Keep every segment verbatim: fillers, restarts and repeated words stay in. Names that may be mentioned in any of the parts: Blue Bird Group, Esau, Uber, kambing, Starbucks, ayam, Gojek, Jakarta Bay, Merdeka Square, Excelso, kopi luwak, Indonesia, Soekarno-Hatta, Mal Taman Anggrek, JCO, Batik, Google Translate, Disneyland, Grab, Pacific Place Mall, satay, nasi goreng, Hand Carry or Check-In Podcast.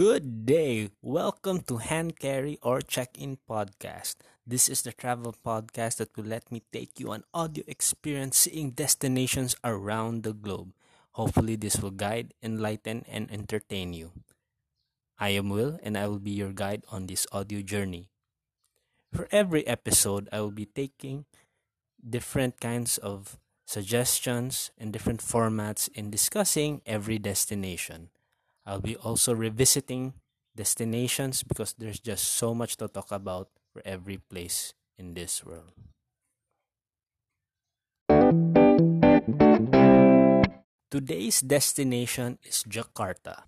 Good day! Welcome to Hand Carry or Check-In Podcast. This is the travel podcast that will let me take you on audio experience seeing destinations around the globe. Hopefully this will guide, enlighten, and entertain you. I am Will, and I will be your guide on this audio journey. For every episode, I will be taking different kinds of suggestions and different formats in discussing every destination. I'll be also revisiting destinations because there's just so much to talk about for every place in this world. Today's destination is Jakarta.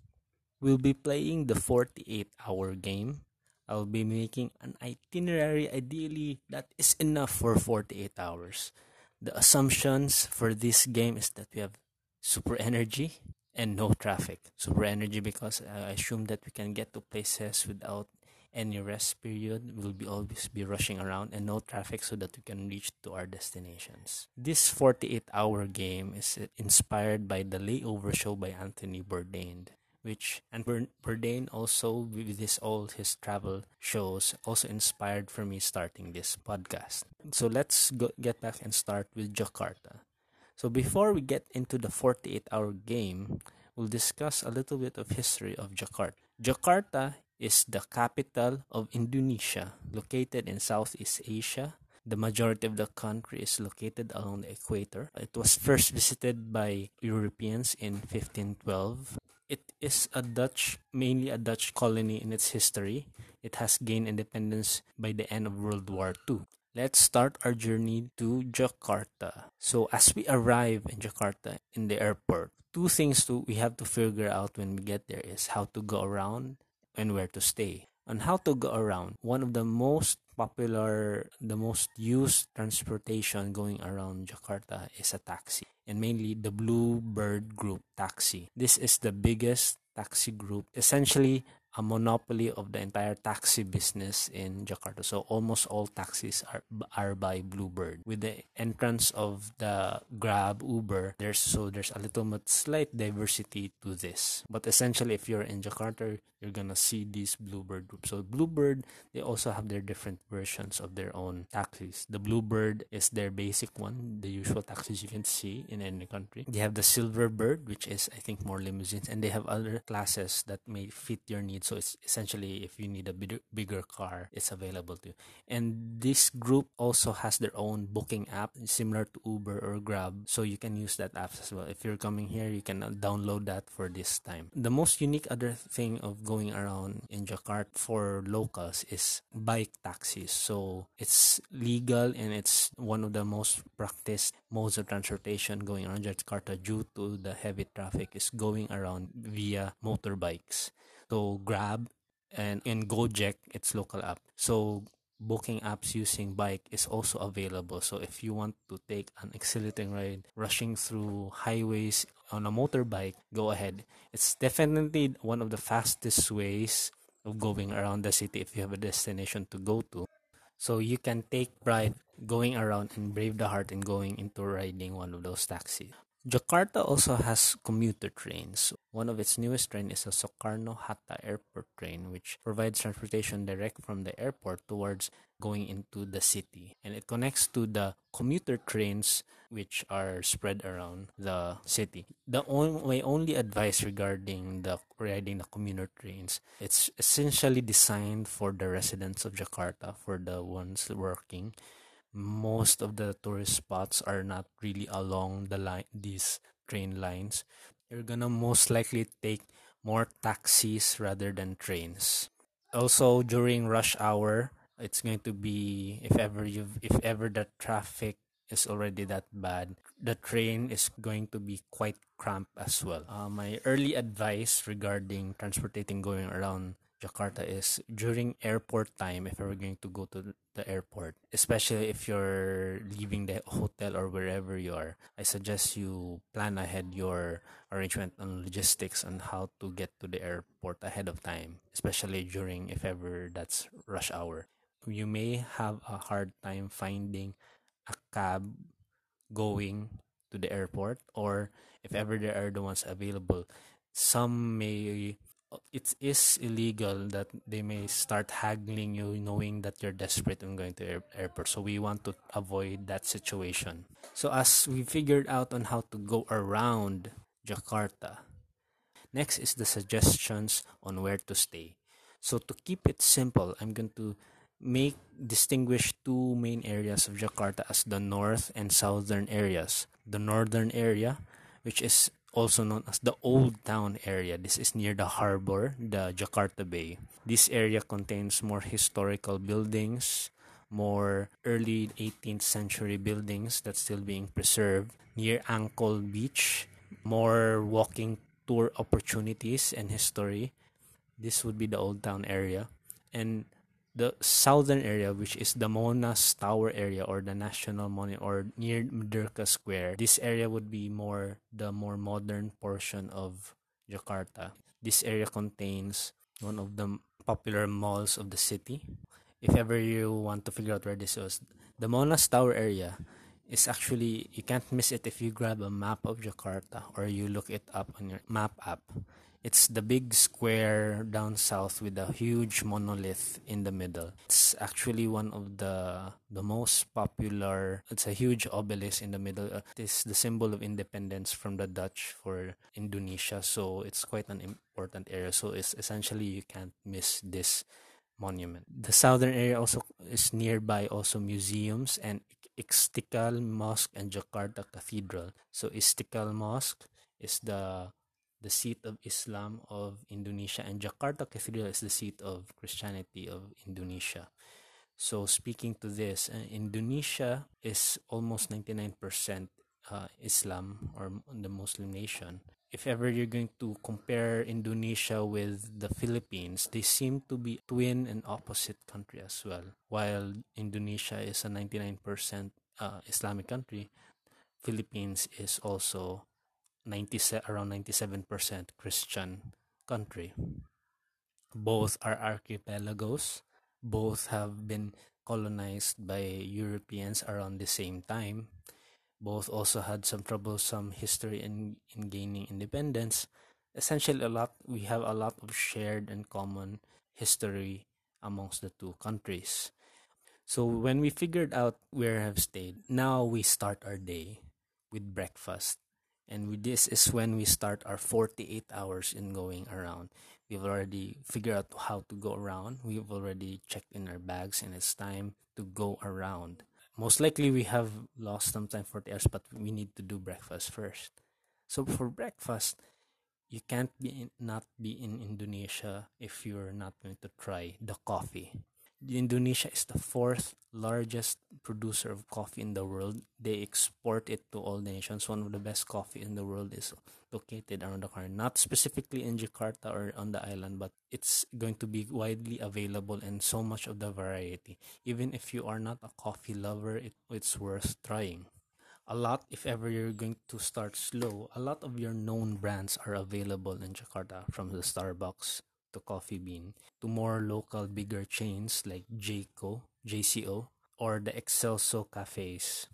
We'll be playing the forty-eight hour game. I'll be making an itinerary, ideally, that is enough for forty-eight hours. The assumptions for this game is that we have super energy and no traffic. Super energy because I assume that we can get to places without any rest period. We'll be always be rushing around, and no traffic so that we can reach to our destinations. This forty-eight hour game is inspired by the Layover Show by Anthony Bourdain, which and Bourdain also, with his all his travel shows, also inspired for me starting this podcast. So let's go, get back and start with Jakarta. So before we get into the forty-eight hour game, we'll discuss a little bit of history of Jakarta. Jakarta is the capital of Indonesia, located in Southeast Asia. The majority of the country is located along the equator. It was first visited by Europeans in fifteen twelve. It is a Dutch, mainly a Dutch colony in its history. It has gained independence by the end of World War Two. Let's start our journey to Jakarta. So as we arrive in Jakarta in the airport, two things to, we have to figure out when we get there is how to go around and where to stay. On how to go around, one of the most popular, the most used transportation going around Jakarta is a taxi, and mainly the Blue Bird Group taxi. This is the biggest taxi group, essentially a monopoly of the entire taxi business in Jakarta. So almost all taxis are are by Blue Bird. With the entrance of the Grab, Uber, there's so there's a little bit slight diversity to this. But essentially, if you're in Jakarta, you're gonna see these Blue Bird groups. So Blue Bird, they also have their different versions of their own taxis. The Blue Bird is their basic one, the usual taxis you can see in any country. They have the Silver Bird, which is I think more limousines, and they have other classes that may fit your needs. So it's essentially if you need a bigger, bigger car, it's available to you. And this group also has their own booking app similar to Uber or Grab. So you can use that app as well. If you're coming here, you can download that for this time. The most unique other thing of going around in Jakarta for locals is bike taxis. So it's legal and it's one of the most practiced modes of transportation going around Jakarta due to the heavy traffic is going around via motorbikes. So Grab and in Gojek, it's local app. So booking apps using bike is also available. So if you want to take an exhilarating ride, rushing through highways on a motorbike, go ahead. It's definitely one of the fastest ways of going around the city if you have a destination to go to. So you can take pride going around and brave the heart in going into riding one of those taxis. Jakarta also has commuter trains. One of its newest trains is a Soekarno-Hatta airport train, which provides transportation direct from the airport towards going into the city. And it connects to the commuter trains which are spread around the city. The on- my only advice regarding the riding the commuter trains, it's essentially designed for the residents of Jakarta, for the ones working. Most of the tourist spots are not really along the line, these train lines. You're gonna most likely take more taxis rather than trains. Also, during rush hour, it's going to be if ever you if ever the traffic is already that bad, the train is going to be quite cramped as well. Uh, my early advice regarding transporting going around Jakarta is during airport time, if you're going to go to the airport, especially if you're leaving the hotel or wherever you are, I suggest you plan ahead your arrangement on logistics on how to get to the airport ahead of time, especially during if ever that's rush hour. You may have a hard time finding a cab going to the airport, or if ever there are the ones available, some may it is illegal that they may start haggling you, knowing that you're desperate on going to air- airport. So we want to avoid that situation. So as we figured out on how to go around Jakarta, next is the suggestions on where to stay. So to keep it simple, I'm going to make distinguish two main areas of Jakarta as the north and southern areas. The northern area, which is also known as the Old Town area. This is near the harbor, the Jakarta Bay. This area contains more historical buildings, more early eighteenth century buildings that's still being preserved. Near Ancol Beach, more walking tour opportunities and history. This would be the Old Town area. And the southern area, which is the Monas Tower area or the National Monument or near Merdeka Square. This area would be more the more modern portion of Jakarta. This area contains one of the popular malls of the city. If ever you want to figure out where this is, the Monas Tower area is actually, you can't miss it if you grab a map of Jakarta or you look it up on your map app. It's the big square down south with a huge monolith in the middle. It's actually one of the the most popular. It's a huge obelisk in the middle. It's the symbol of independence from the Dutch for Indonesia. So it's quite an important area. So it's essentially you can't miss this monument. The southern area also is nearby also museums and Istiqlal Mosque and Jakarta Cathedral. So Istiqlal Mosque is the the seat of Islam of Indonesia, and Jakarta Cathedral is the seat of Christianity of Indonesia. So speaking to this, uh, Indonesia is almost ninety-nine percent uh, Islam or the Muslim nation. If ever you're going to compare Indonesia with the Philippines, they seem to be twin and opposite country as well. While Indonesia is a ninety-nine percent uh, Islamic country, Philippines is also ninety around ninety-seven percent Christian country. Both are archipelagos. Both have been colonized by Europeans around the same time. Both also had some troublesome history in, in gaining independence. Essentially, a lot we have a lot of shared and common history amongst the two countries. So when we figured out where I have stayed, now we start our day with breakfast. And with this is when we start our forty-eight hours in going around. We've already figured out how to go around. We've already checked in our bags and it's time to go around. Most likely we have lost some time, forty hours, but we need to do breakfast first. So for breakfast, you can't be in, not be in Indonesia if you're not going to try the coffee. Indonesia is the fourth largest producer of coffee in the world. They export it to all nations. One of the best coffee in the world is located around the corner, not specifically in Jakarta or on the island, but it's going to be widely available and so much of the variety. Even if you are not a coffee lover, it, it's worth trying. A lot, if ever you're going to start slow, a lot of your known brands are available in Jakarta, from the Starbucks to Coffee Bean, to more local bigger chains like J C O, J C O, or the Excelso cafes.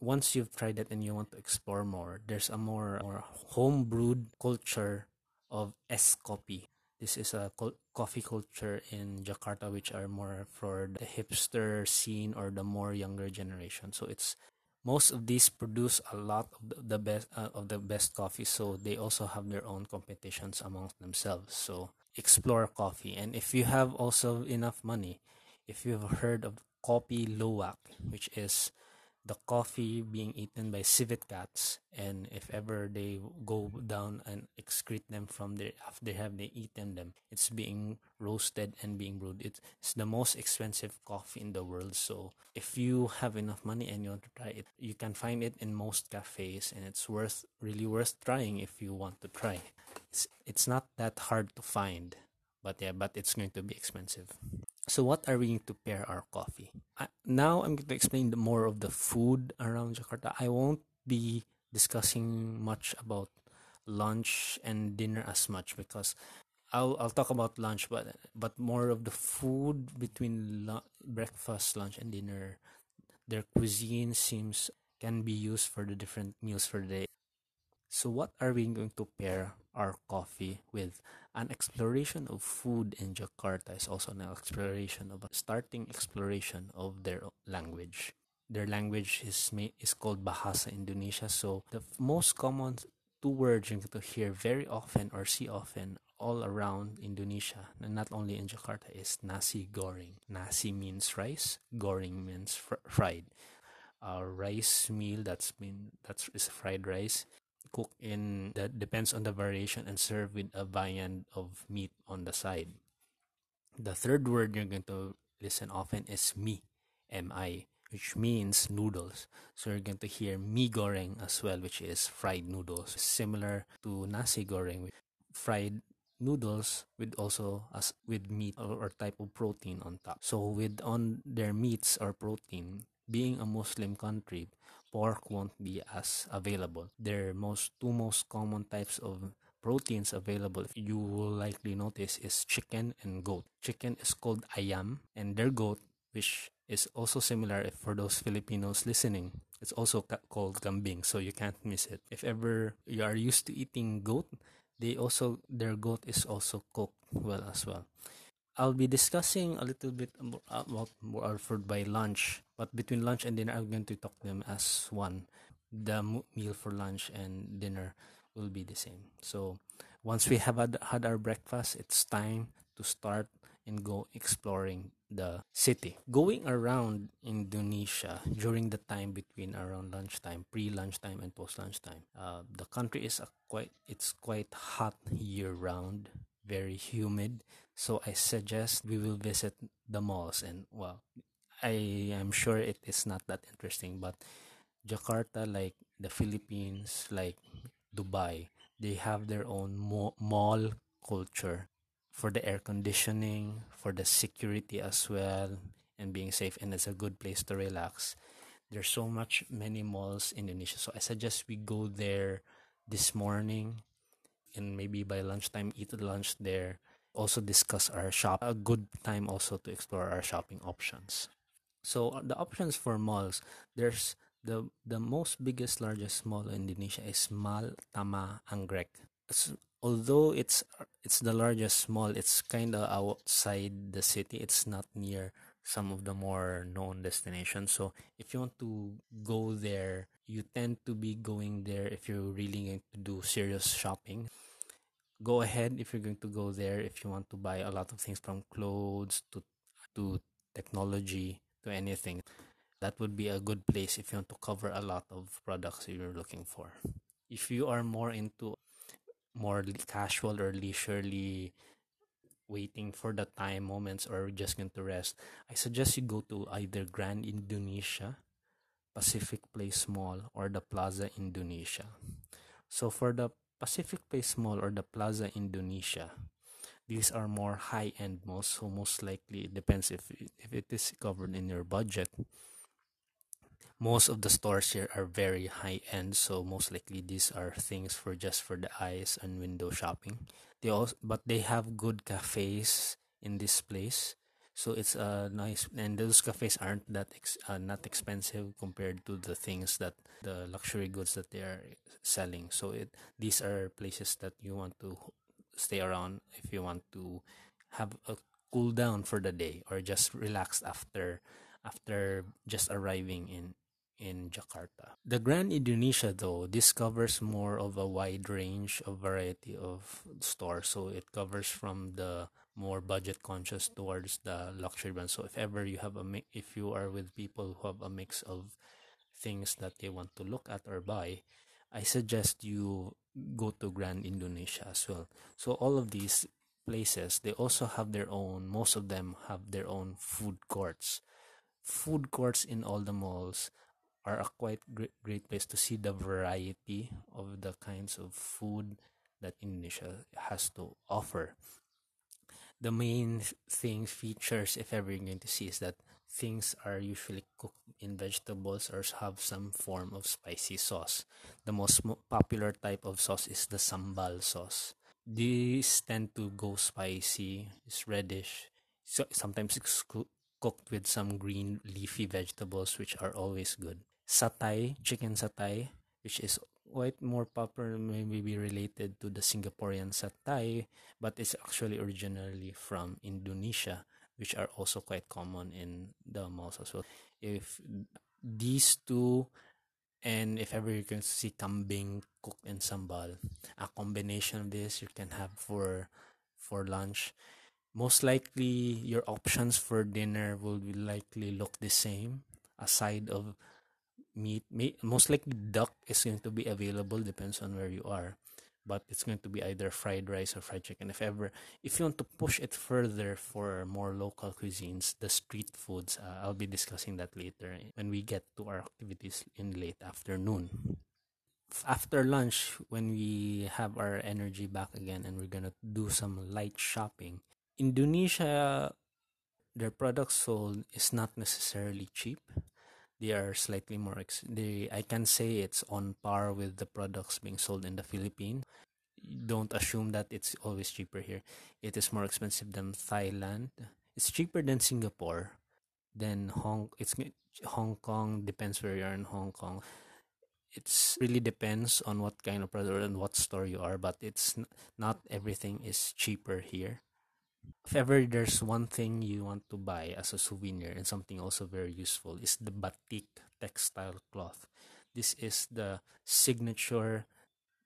Once you've tried that and you want to explore more, there's a more, more home-brewed culture of es-kopi. This is a co- coffee culture in Jakarta, which are more for the hipster scene or the more younger generation. So it's most of these produce a lot of the best uh, of the best coffee. So they also have their own competitions amongst themselves. So explore coffee. And if you have also enough money, if you've heard of kopi luwak, which is the coffee being eaten by civet cats, and if ever they go down and excrete them from their after they have they eaten them, it's being roasted and being brewed. It's the most expensive coffee in the world. So if you have enough money and you want to try it, you can find it in most cafes, and it's worth really worth trying if you want to try. It's it's not that hard to find, but yeah, but it's going to be expensive. So what are we going to pair our coffee? I, now I'm going to explain the, more of the food around Jakarta. I won't be discussing much about lunch and dinner as much because I'll I'll talk about lunch, but but more of the food between lunch, breakfast, lunch, and dinner. Their cuisine seems can be used for the different meals for the day. So what are we going to pair our coffee with? An exploration of food in Jakarta is also an exploration of starting exploration of their language. Their language is is called Bahasa Indonesia. So the most common two words you get to hear very often or see often all around Indonesia, and not only in Jakarta, is nasi goreng. Nasi means rice, goreng means fr- fried. A uh, rice meal that's been that's is fried rice. Cook in that depends on the variation and serve with a viand of meat on the side. The third word you're going to listen often is mie, M I, which means noodles. So you're going to hear mie goreng as well, which is fried noodles, similar to nasi goreng, fried noodles with also as with meat or, or type of protein on top. So with on their meats or protein, being a Muslim country, pork won't be as available. Their most two most common types of proteins available, you will likely notice, is chicken and goat. Chicken is called ayam, and their goat, which is also similar, if for those Filipinos listening, it's also ca- called kambing, so you can't miss it. If ever you are used to eating goat, they also their goat is also cooked well as well. I'll be discussing a little bit about more food by lunch, but between lunch and dinner, I'm going to talk them as one. The meal for lunch and dinner will be the same. So once we have had, had our breakfast, it's time to start and go exploring the city. Going around Indonesia during the time between around lunchtime, pre-lunchtime and post-lunchtime, uh, the country is a quite it's quite hot year-round, very humid. So I suggest we will visit the malls, and well, I am sure it is not that interesting, but Jakarta, like the Philippines, like Dubai, they have their own mo- mall culture for the air conditioning, for the security as well, and being safe, and it's a good place to relax. There's so much many malls in Indonesia, so I suggest we go there this morning, and maybe by lunchtime eat lunch there. Also discuss our shop, a good time also to explore our shopping options. So the options for malls, there's the the most biggest, largest mall in Indonesia is Mal Taman Anggrek. It's, although it's it's the largest mall, it's kind of outside the city. It's not near some of the more known destinations. So if you want to go there, you tend to be going there if you're really going to do serious shopping. Go ahead if you're going to go there, if you want to buy a lot of things, from clothes to to technology to anything. That would be a good place if you want to cover a lot of products you're looking for. If you are more into more casual or leisurely waiting for the time moments or just going to rest, I suggest you go to either Grand Indonesia, Pacific Place Mall, or the Plaza Indonesia. So for the Pacific Place Mall or the Plaza Indonesia, these are more high-end malls, so most likely it depends if if it is covered in your budget. Most of the stores here are very high-end, so most likely these are things for just for the eyes and window shopping. They also, but they have good cafes in this place, so it's a uh, nice, and those cafes aren't that ex, uh, not expensive compared to the things that the luxury goods that they are selling. So it these are places that you want to stay around if you want to have a cool down for the day or just relax after after just arriving in in Jakarta. The Grand Indonesia, though, this covers more of a wide range of variety of stores, so it covers from the more budget conscious towards the luxury brands. So if ever you have a mi- if you are with people who have a mix of things that they want to look at or buy, I suggest you go to Grand Indonesia as well. So all of these places, they also have their own, most of them have their own food courts. Food courts in all the malls are a quite great, great place to see the variety of the kinds of food that Indonesia has to offer. The main thing features, if ever you're going to see, is that things are usually cooked in vegetables or have some form of spicy sauce. The most popular type of sauce is the sambal sauce. These tend to go spicy, it's reddish, so sometimes it's co- cooked with some green leafy vegetables, which are always good. Satay, chicken satay, which is quite more popular, maybe related to the Singaporean satay, but is actually originally from Indonesia, which are also quite common in the malls as well. If these two, and if ever you can see kambing cooked in sambal, a combination of this you can have for for lunch. Most likely, your options for dinner will be likely look the same. A side of meat, may, most likely duck is going to be available, depends on where you are. But it's going to be either fried rice or fried chicken. If ever, if you want to push it further for more local cuisines, the street foods, uh, I'll be discussing that later when we get to our activities in late afternoon. After lunch, when we have our energy back again and we're going to do some light shopping, Indonesia, their products sold is not necessarily cheap. They are slightly more, ex- they, I can say it's on par with the products being sold in the Philippines. Don't assume that it's always cheaper here. It is more expensive than Thailand. It's cheaper than Singapore. Then Hong, it's, Hong Kong, depends where you are in Hong Kong. It's really depends on what kind of product and what store you are, but it's n- not everything is cheaper here. If ever there's one thing you want to buy as a souvenir and something also very useful is the batik textile cloth. This is the signature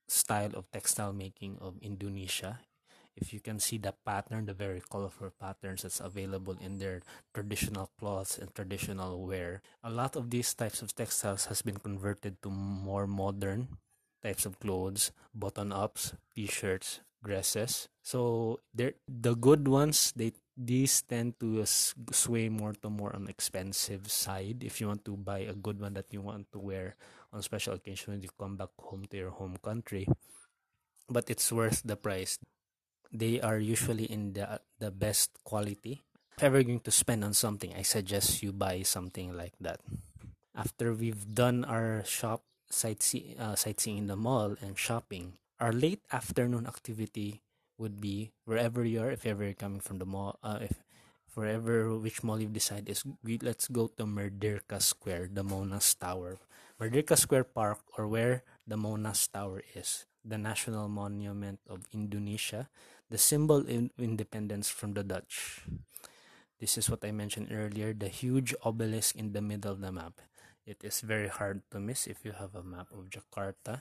style of textile making of Indonesia. If you can see the pattern, the very colorful patterns that's available in their traditional cloths and traditional wear. A lot of these types of textiles has been converted to more modern types of clothes, button-ups, t-shirts, dresses. So there, the good ones, they these tend to sway more to more on expensive side. If you want to buy a good one that you want to wear on special occasion when you come back home to your home country, but it's worth the price. They are usually in the the best quality. If ever you're going to spend on something, I suggest you buy something like that. After we've done our shop sightsee, uh, sightseeing in the mall and shopping, our late afternoon activity would be wherever you are, if ever you're coming from the mall, uh, if wherever, which mall you decide is, we, let's go to Merdeka Square, the Monas Tower. Merdeka Square Park, or where the Monas Tower is, the national monument of Indonesia, the symbol of independence from the Dutch. This is what I mentioned earlier, the huge obelisk in the middle of the map. It is very hard to miss if you have a map of Jakarta.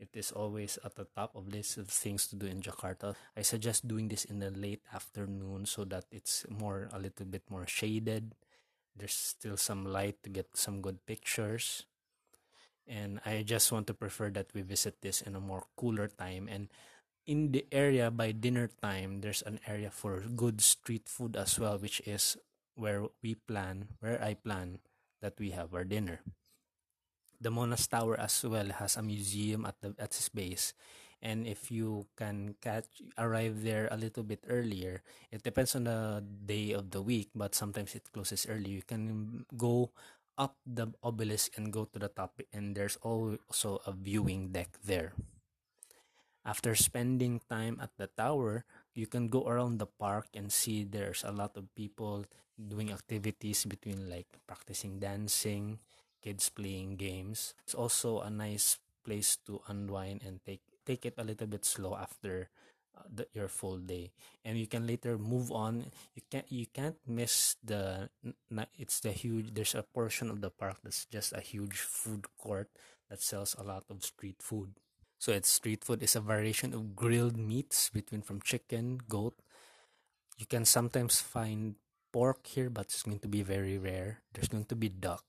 It is always at the top of list of things to do in Jakarta. I suggest doing this in the late afternoon so that it's more a little bit more shaded. There's still some light to get some good pictures. And I just want to prefer that we visit this in a more cooler time. And in the area by dinner time, there's an area for good street food as well, which is where we plan, where I plan that we have our dinner. The Monas Tower as well has a museum at the at its base, and if you can catch arrive there a little bit earlier, it depends on the day of the week, but sometimes it closes early. You can go up the obelisk and go to the top, and there's also a viewing deck there. After spending time at the tower, you can go around the park and see there's a lot of people doing activities between like practicing dancing, kids playing games. It's also a nice place to unwind and take take it a little bit slow after uh, the, your full day, and you can later move on. You can't you can't miss the it's the huge. There's a portion of the park that's just a huge food court that sells a lot of street food. So it's street food is a variation of grilled meats between from chicken, goat. You can sometimes find pork here, but it's going to be very rare. There's going to be duck.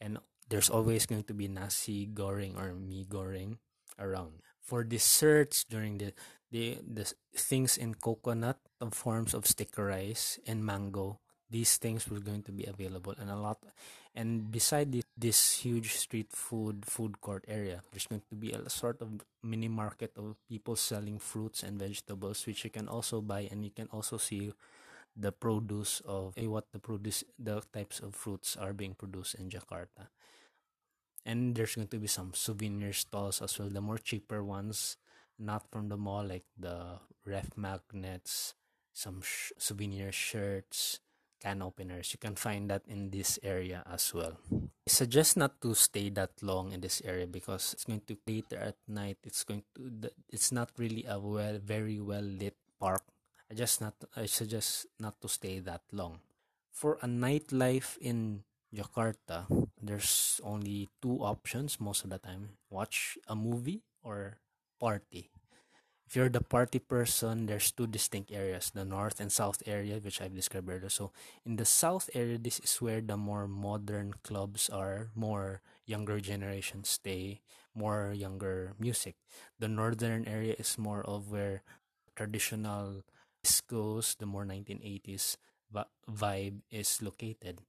And there's always going to be nasi goreng or mie goreng around. For desserts, during the the, the things in coconut, the forms of sticker rice and mango, these things were going to be available and a lot. And beside the, this huge street food, food court area, there's going to be a sort of mini market of people selling fruits and vegetables, which you can also buy, and you can also see the produce of eh, what the produce the types of fruits are being produced in Jakarta. And there's going to be some souvenir stalls as well, the more cheaper ones, not from the mall, like the ref magnets, some sh- souvenir shirts, can openers. You can find that in this area as well. I suggest not to stay that long in this area because it's going to later at night. It's going to. It's not really a well, very well lit park. I just not. I suggest not to stay that long. For a nightlife in Jakarta, there's only two options most of the time: watch a movie or party. If you're the party person, there's two distinct areas, the north and south area, which I've described earlier. So in the south area, this is where the more modern clubs are, more younger generations stay, more younger music. The northern area is more of where traditional discos, the more nineteen eighties vibe is located.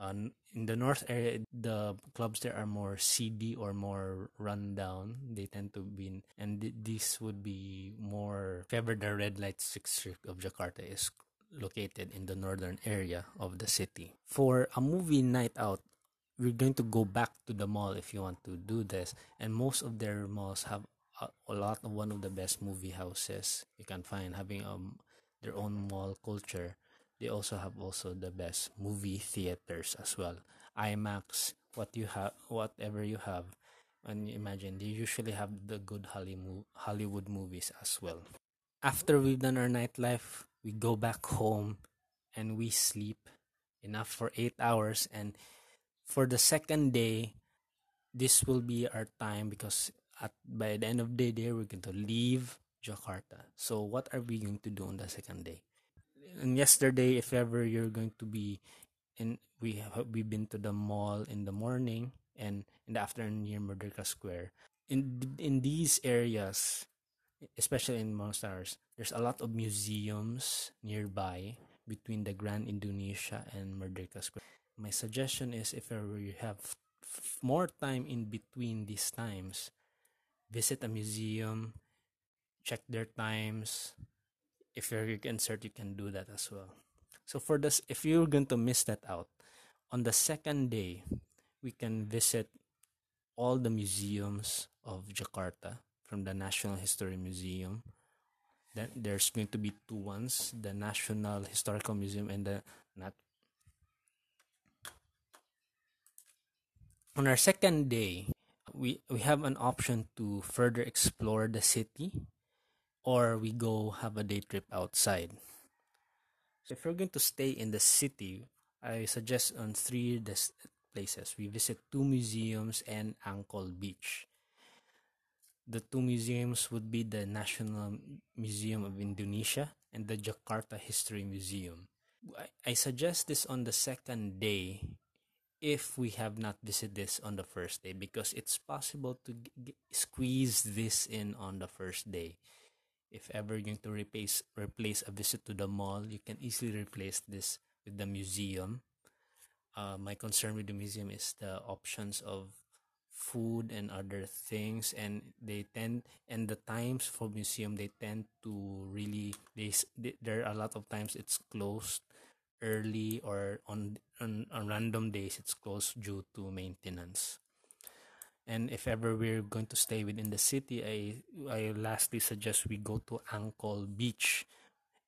Um, in the north area, the clubs there are more seedy or more rundown. They tend to be, and th- this would be more, if ever the red light district of Jakarta is located in the northern area of the city. For a movie night out, we're going to go back to the mall if you want to do this. And most of their malls have a, a lot of one of the best movie houses you can find, having um, their own mall culture. They also have also the best movie theaters as well. IMAX, what you have, whatever you have. And imagine, they usually have the good Hollywood movies as well. After we've done our nightlife, we go back home and we sleep enough for eight hours. And for the second day, this will be our time because at by the end of the day, we're going to leave Jakarta. So what are we going to do on the second day? And yesterday, if ever you're going to be in, we have we've been to the mall in the morning and in the afternoon near Merdeka Square. In in these areas, especially in Monas Tower, there's a lot of museums nearby between the Grand Indonesia and Merdeka Square. My suggestion is if ever you have f- more time in between these times, visit a museum, check their times. If you can search, you can do that as well. So for this, if you're going to miss that out, on the second day, we can visit all the museums of Jakarta from the National History Museum. Then there's going to be two ones, the National Historical Museum and the... Not. On our second day, we, we have an option to further explore the city, or we go have a day trip outside. So if you're going to stay in the city, I suggest on three des- places. We visit two museums and Ancol Beach. The two museums would be the National Museum of Indonesia and the Jakarta History Museum. I, I suggest this on the second day if we have not visited this on the first day because it's possible to g- g- squeeze this in on the first day. If ever you're going to replace replace a visit to the mall, you can easily replace this with the museum. Uh, my concern with the museum is the options of food and other things, and they tend and the times for museum they tend to really they, they there are a lot of times it's closed early or on, on on random days it's closed due to maintenance. And if ever we're going to stay within the city, I I lastly suggest we go to Ancol Beach,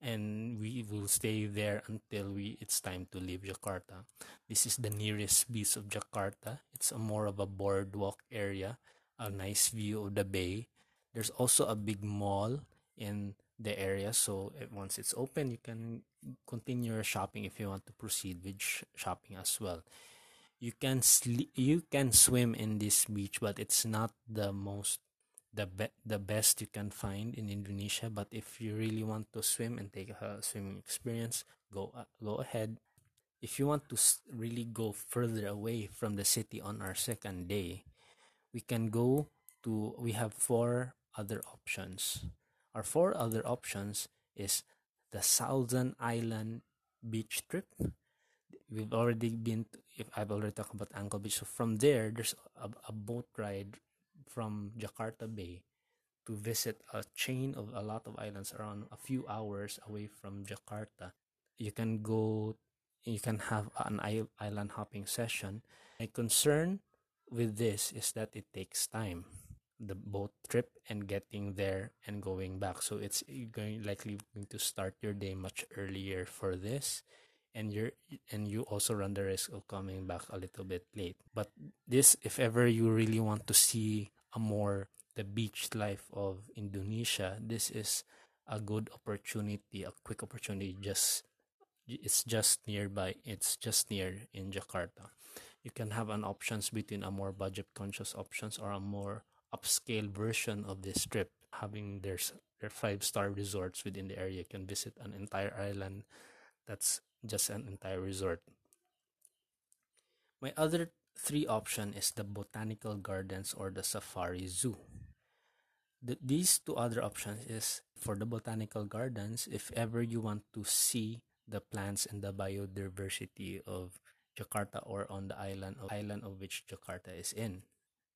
and we will stay there until we it's time to leave Jakarta. This is the nearest beach of Jakarta. It's a more of a boardwalk area, a nice view of the bay. There's also a big mall in the area, so once it's open, you can continue your shopping if you want to proceed with sh- shopping as well. You can sleep, you can swim in this beach, but it's not the most the be- the best you can find in Indonesia. But if you really want to swim and take a swimming experience, go uh, go ahead. If you want to really go further away from the city on our second day, we can go to we have four other options. Our four other options is the Southern Island beach trip. We've already been, to, if I've already talked about Ancol Beach. So from there, there's a, a boat ride from Jakarta Bay to visit a chain of a lot of islands around a few hours away from Jakarta. You can go, you can have an island hopping session. My concern with this is that it takes time, the boat trip and getting there and going back. So it's going likely going to start your day much earlier for this. and you're and you also run the risk of coming back a little bit late. But this, if ever you really want to see a more the beach life of Indonesia, this is a good opportunity, a quick opportunity. Just it's just nearby. It's just near in Jakarta. You can have an options between a more budget conscious options or a more upscale version of this trip. Having their five star resorts within the area, you can visit an entire island that's just an entire resort. My other three option is the botanical gardens or the safari zoo. The, these two other options is for the botanical gardens. If ever you want to see the plants and the biodiversity of Jakarta or on the island of, island of which Jakarta is in.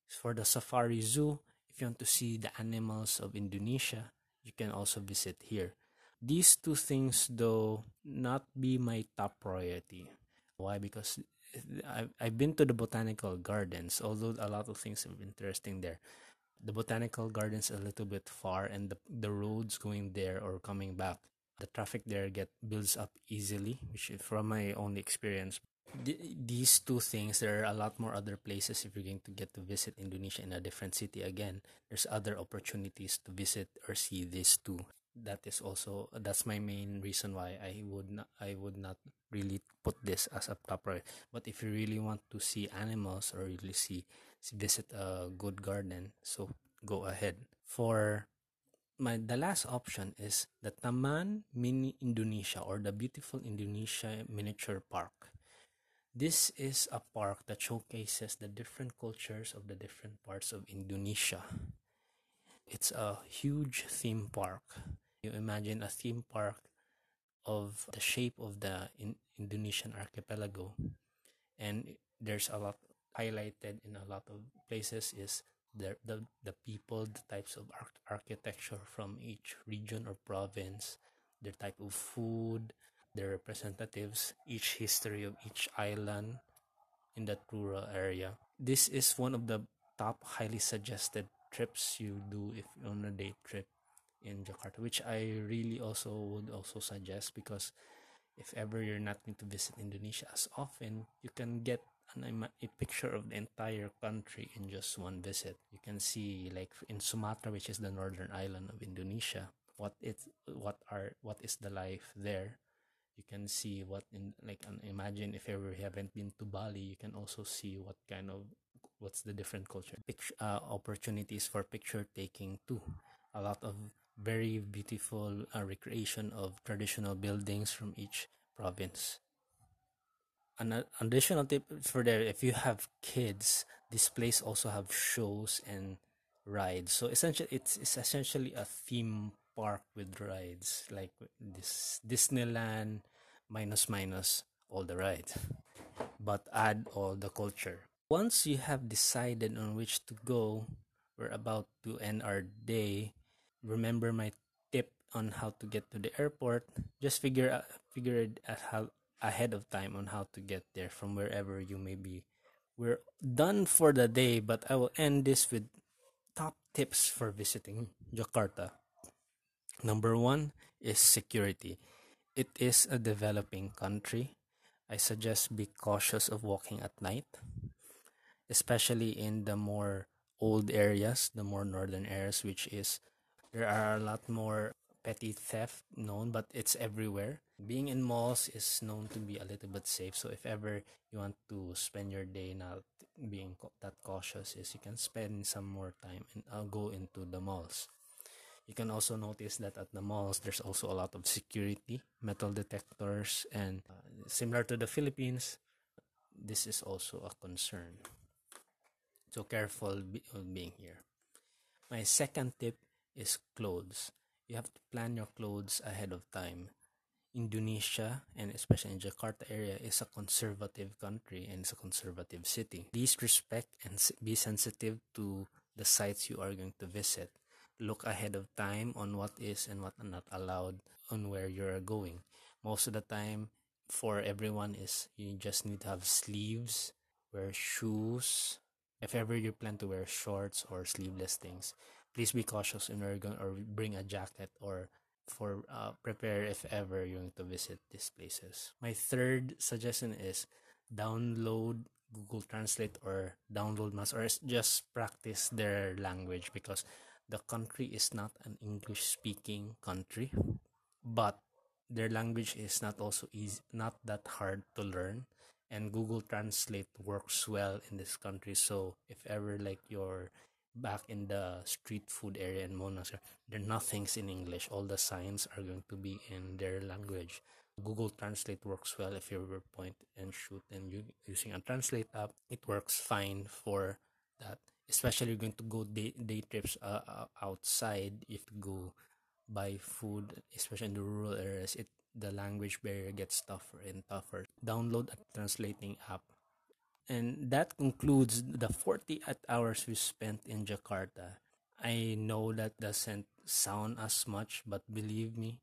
For the safari zoo, if you want to see the animals of Indonesia, you can also visit here. These two things, though, not be my top priority. Why? Because I've, I've been to the botanical gardens, although a lot of things are interesting there. The botanical gardens a little bit far, and the, the roads going there or coming back, the traffic there get builds up easily, which is from my own experience. Th- these two things, there are a lot more other places if you're going to get to visit Indonesia in a different city again. There's other opportunities to visit or see these two. That is also, that's my main reason why I would not, I would not really put this as a top priority. But if you really want to see animals or really see, visit a good garden, so go ahead. For my, the last option is the Taman Mini Indonesia or the beautiful Indonesia miniature park. This is a park that showcases the different cultures of the different parts of Indonesia. It's a huge theme park. You imagine a theme park of the shape of the in- Indonesian archipelago, and there's a lot highlighted in a lot of places is the the, the people, the types of ar- architecture from each region or province, their type of food, their representatives, each history of each island in that rural area. This is one of the top highly suggested trips you do if you're on a day trip in Jakarta, which I really also would also suggest, because if ever you're not going to visit Indonesia as often, you can get an, a picture of the entire country in just one visit. You can see, like in Sumatra, which is the northern island of Indonesia, what it what are what is the life there. You can see what in like imagine if ever you haven't been to Bali, you can also see what kind of what's the different culture picture, uh, opportunities for picture taking too. A lot of very beautiful uh, recreation of traditional buildings from each province. An additional tip for there, if you have kids, this place also have shows and rides. So essentially, it's it's essentially a theme park with rides, like this Disneyland minus minus all the rides, but add all the culture. Once you have decided on which to go, we're about to end our day. Remember my tip on how to get to the airport. Just figure out, figure it out how, ahead of time on how to get there from wherever you may be. We're done for the day, but I will end this with top tips for visiting Jakarta. Number one is security. It is a developing country. I suggest be cautious of walking at night, especially in the more old areas, the more northern areas, which is there are a lot more petty theft known, but it's everywhere. Being in malls is known to be a little bit safe, so if ever you want to spend your day not being that cautious, is you can spend some more time and I'll go into the malls. You can also notice that at the malls, there's also a lot of security, metal detectors, and uh, similar to the Philippines, this is also a concern. So careful be- of being here. My second tip is clothes. You have to plan your clothes ahead of time. Indonesia, and especially in Jakarta area, is a conservative country and it's a conservative city. Please respect and be sensitive to the sites you are going to visit. Look ahead of time on what is and what are not allowed on where you're going. Most of the time, for everyone is you just need to have sleeves, wear shoes. If ever you plan to wear shorts or sleeveless things, please be cautious in where you're going, or bring a jacket or for uh, prepare if ever you're going to visit these places. My third suggestion is download Google Translate or download maps, or just practice their language, because the country is not an English-speaking country, but their language is not also easy, not that hard to learn, and Google Translate works well in this country. So if ever like you're back in the street food area in Monas, there nothing's in English. All the signs are going to be in their language. Google Translate works well if you ever point and shoot and you using a translate app. It works fine for that. Especially you're going to go day, day trips uh, uh, outside. If you go buy food, especially in the rural areas, it the language barrier gets tougher and tougher. Download a translating app. And that concludes the forty-eight hours we spent in Jakarta. I know that doesn't sound as much, but believe me,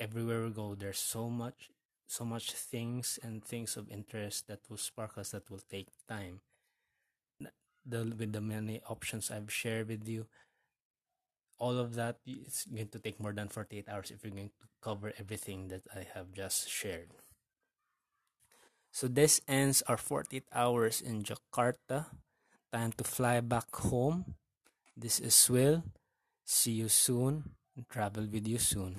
everywhere we go, there's so much, so much things and things of interest that will spark us, that will take time. The, with the many options I've shared with you, all of that is going to take more than forty-eight hours if you're going to cover everything that I have just shared. So this ends our forty-eight hours in Jakarta. Time to fly back home. This is Will. See you soon and travel with you soon.